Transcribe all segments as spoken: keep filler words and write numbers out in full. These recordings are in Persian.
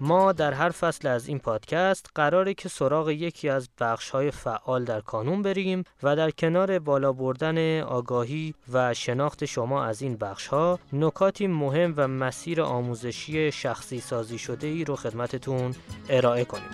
ما در هر فصل از این پادکست قراره که سراغ یکی از بخش‌های فعال در کانون بریم و در کنار بالا بردن آگاهی و شناخت شما از این بخش‌ها، نکاتی مهم و مسیر آموزشی شخصی سازی شده‌ای رو خدمتتون ارائه کنیم.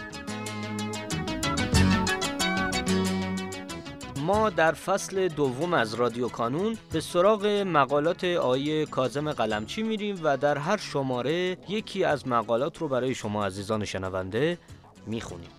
ما در فصل دوم از رادیو کانون به سراغ مقالات آیه کاظم قلمچی میریم و در هر شماره یکی از مقالات رو برای شما عزیزان شنونده میخونیم.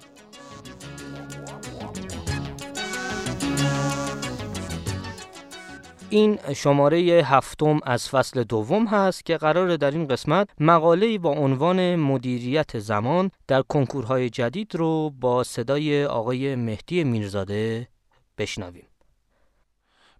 این شماره هفتم از فصل دوم هست که قراره در این قسمت مقاله‌ای با عنوان مدیریت زمان در کنکورهای جدید رو با صدای آقای مهدی میرزاده بشنویم.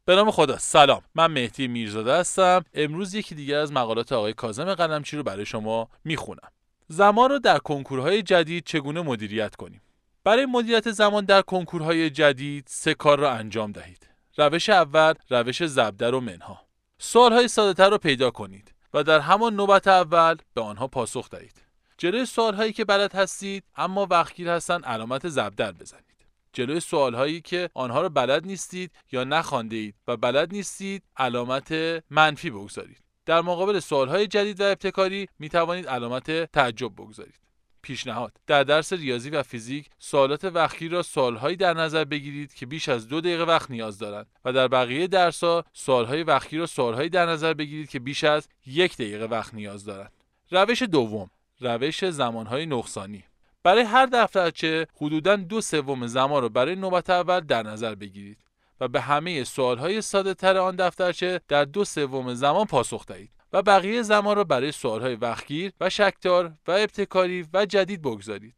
به نام خدا، سلام، من مهدی میرزاده هستم. امروز یکی دیگه از مقالات آقای کاظم قلمچی رو برای شما میخونم. زمان رو در کنکورهای جدید چگونه مدیریت کنیم؟ برای مدیریت زمان در کنکورهای جدید سه کار را انجام دهید. روش اول، روش زبده و منها. سوالهای ساده‌تر رو پیدا کنید و در همان نوبت اول به آنها پاسخ دهید. جلوی سوالهایی که بلد هستید اما وقتگیر هستند علامت زبده بزنید. جلوی سوالهایی که آنها رو بلد نیستید یا نخوانده اید و بلد نیستید علامت منفی بگذارید. در مقابل سوالهای جدید و ابتکاری می توانید علامت تعجب بگذارید. پیشنهاد: در درس ریاضی و فیزیک سوالات وقتگیر را سوالهایی در نظر بگیرید که بیش از دو دقیقه وقت نیاز دارند و در بقیه درس‌ها سوالهای وقتگیر را سوالهایی در نظر بگیرید که بیش از یک دقیقه وقت نیاز دارند. روش دوم، روش زمانهای نقصانی. برای هر دفترچه حدوداً دو سوم زمان رو برای نوبت اول در نظر بگیرید و به همه سوالهای ساده تر آن دفترچه در دو سوم زمان پاسخ دهید و بقیه زمان رو برای سوالهای وقتگیر و شک‌دار و ابتکاری و جدید بگذارید.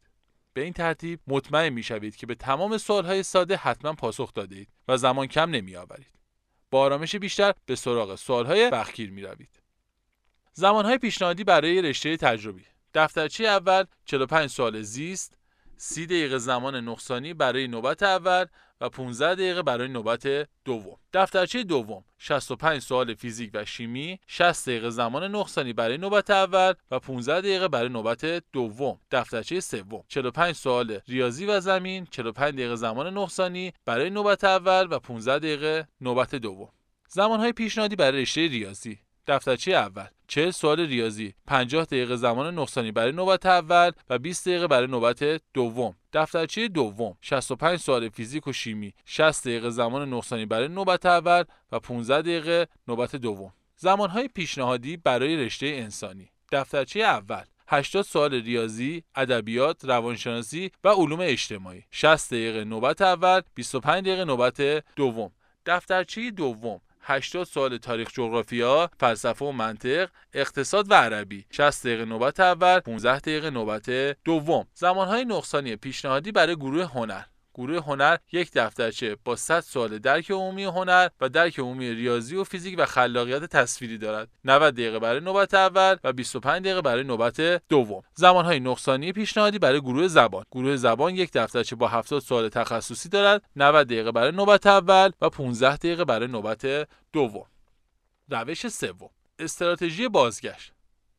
به این ترتیب مطمئن می‌شوید که به تمام سوالهای ساده حتما پاسخ دادید و زمان کم نمی‌آورید. با آرامش بیشتر به سراغ سوالهای وقتگیر می‌روید. زمانهای پیشنهادی برای رشته تجربی: دفترچه اول چهل و پنج سوال زیست، سی دقیقه زمان نقصانی برای نوبت اول و پانزده دقیقه برای نوبت دوم. دفترچه دوم شصت و پنج سوال فیزیک و شیمی، شصت دقیقه زمان نقصانی برای نوبت اول و پانزده دقیقه برای نوبت دوم. دفترچه سوم چهل و پنج سوال ریاضی و زمین، چهل و پنج دقیقه زمان نقصانی برای نوبت اول و پانزده دقیقه نوبت دوم. زمانهای پیشنهادی برای رشته ریاضی: دفترچه اول چهل سوال ریاضی، پنجاه دقیقه زمان نقصانی برای نوبت اول و بیست دقیقه برای نوبت دوم. دفترچه دوم شصت و پنج سوال فیزیک و شیمی، شصت دقیقه زمان نقصانی برای نوبت اول و پانزده دقیقه نوبت دوم. زمانهای پیشنهادی برای رشته انسانی: دفترچه اول هشتاد سوال ریاضی، ادبیات، روانشناسی و علوم اجتماعی، شصت دقیقه نوبت اول، بیست و پنج دقیقه نوبت دوم. دفترچه دوم هشتاد سوال تاریخ، جغرافیا، فلسفه و منطق، اقتصاد و عربی، شصت دقیقه نوبت اول، پانزده دقیقه نوبت دوم. زمانهای نقصانی پیشنهادی برای گروه هنر: گروه هنر یک دفترچه با صد سوال درک عمومی هنر و درک عمومی ریاضی و فیزیک و خلاقیت تصویری دارد، نود دقیقه برای نوبت اول و بیست و پنج دقیقه برای نوبت دوم. زمانهای نقصانی پیشنهادی برای گروه زبان: گروه زبان یک دفترچه با هفتاد سوال تخصصی دارد، نود دقیقه برای نوبت اول و پانزده دقیقه برای نوبت دوم. روش سوم، استراتژی بازگشت.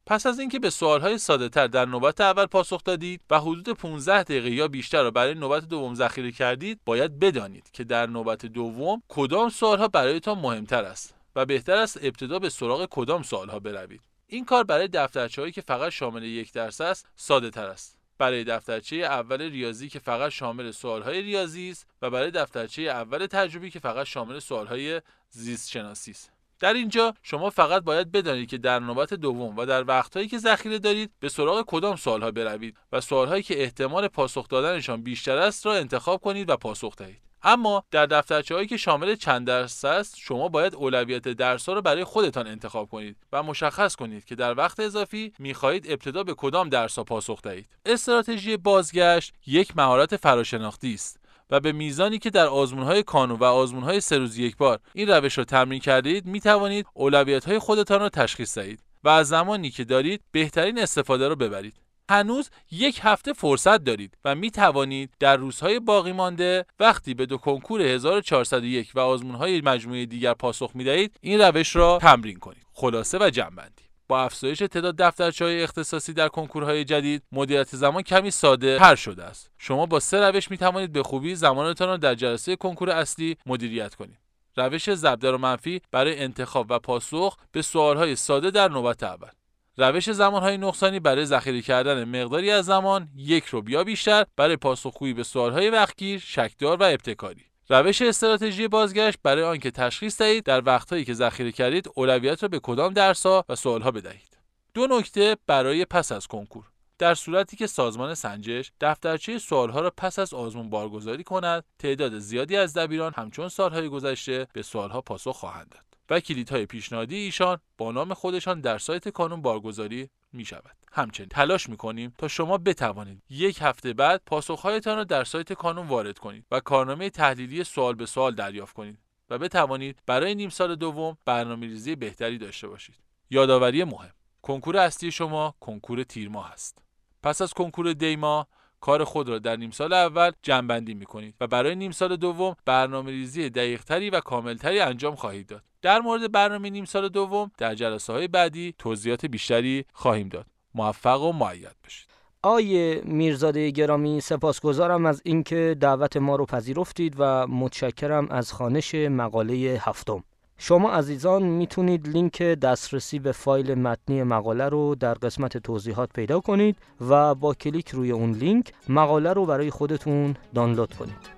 پس از اینکه به سوالهای ساده‌تر در نوبت اول پاسخ دادید و حدود پانزده دقیقه یا بیشتر را برای نوبت دوم ذخیره کردید، باید بدانید که در نوبت دوم کدام سوالها برایتان مهمتر است و بهتر است ابتدا به سراغ کدام سوالها بروید. این کار برای دفترچه‌هایی که فقط شامل یک درس است ساده‌تر است. برای دفترچه اول ریاضی که فقط شامل سوالهای ریاضی است و برای دفترچه اول تجربی که فقط شامل سوالهای زیست‌شناسی است. در اینجا شما فقط باید بدانید که در نوبت دوم و در وقتهایی که ذخیره دارید به سراغ کدام سوالها بروید و سوالهایی که احتمال پاسخ دادنشان بیشتر است را انتخاب کنید و پاسخ دهید. اما در دفترچه‌هایی که شامل چند درس است شما باید اولویت درس‌ها را برای خودتان انتخاب کنید و مشخص کنید که در وقت اضافی می‌خواهید ابتدا به کدام درس‌ها پاسخ دهید. استراتژی بازگشت یک مهارت فراشناختی است و به میزانی که در آزمون‌های کانون و آزمون‌های سه روز یک بار این روش رو تمرین کردید، می توانید اولویت‌های خودتان را تشخیص دهید و از زمانی که دارید بهترین استفاده را ببرید. هنوز یک هفته فرصت دارید و می توانید در روزهای باقی مانده وقتی به دو کنکور هزار و چهارصد و یک و آزمونهای مجموعه دیگر پاسخ می دهید این روش را تمرین کنید. خلاصه و جمع‌بندی: با افزایش تعداد دفترچه‌های اختصاصی در کنکورهای جدید، مدیریت زمان کمی ساده‌تر شده است. شما با سه روش می توانید به خوبی زمانتان را در جلسه کنکور اصلی مدیریت کنید. روش ضربدر و منفی برای انتخاب و پاسخ به سوالهای ساده در نوبت اول. روش زمانهای نقصانی برای ذخیره کردن مقداری از زمان یک روب یا بیشتر برای پاسخگویی به سوالهای وقتگیر، شک‌دار و ابتکاری. روش استراتژی بازگشت برای آنکه تشخیص دهید در وقتهایی که ذخیره کردید اولویت را به کدام درس‌ها و سوالها بدهید. دو نکته برای پس از کنکور: در صورتی که سازمان سنجش دفترچه سوالها را پس از آزمون بارگذاری کند، تعداد زیادی از دبیران همچون سالهای گذشته به سوالها پاسخ خواهند داد و کلیدهای پیشنهادی ایشان با نام خودشان در سایت کانون بارگذاری می شود. همچنین تلاش می کنیم تا شما بتوانید یک هفته بعد پاسخهایتان را در سایت کانون وارد کنید و کارنامه تحلیلی سوال به سوال دریافت کنید و بتوانید برای نیم سال دوم برنامه‌ریزی بهتری داشته باشید. یادآوری مهم: کنکور اصلی شما کنکور تیر ماه است. پس از کنکور دی ماه کار خود را در نیم سال اول جمع‌بندی می‌کنید و برای نیم سال دوم برنامه‌ریزی دقیق‌تری و کامل‌تری انجام خواهید داد. در مورد برنامه نیم سال دوم در جلسه‌های بعدی توضیحات بیشتری خواهیم داد. موفق و مؤید باشید. آیه میرزاده گرامی، سپاسگزارم از اینکه دعوت ما رو پذیرفتید و متشکرم از خوانش مقاله هفتم. شما عزیزان میتونید لینک دسترسی به فایل متنی مقاله رو در قسمت توضیحات پیدا کنید و با کلیک روی اون لینک مقاله رو برای خودتون دانلود کنید.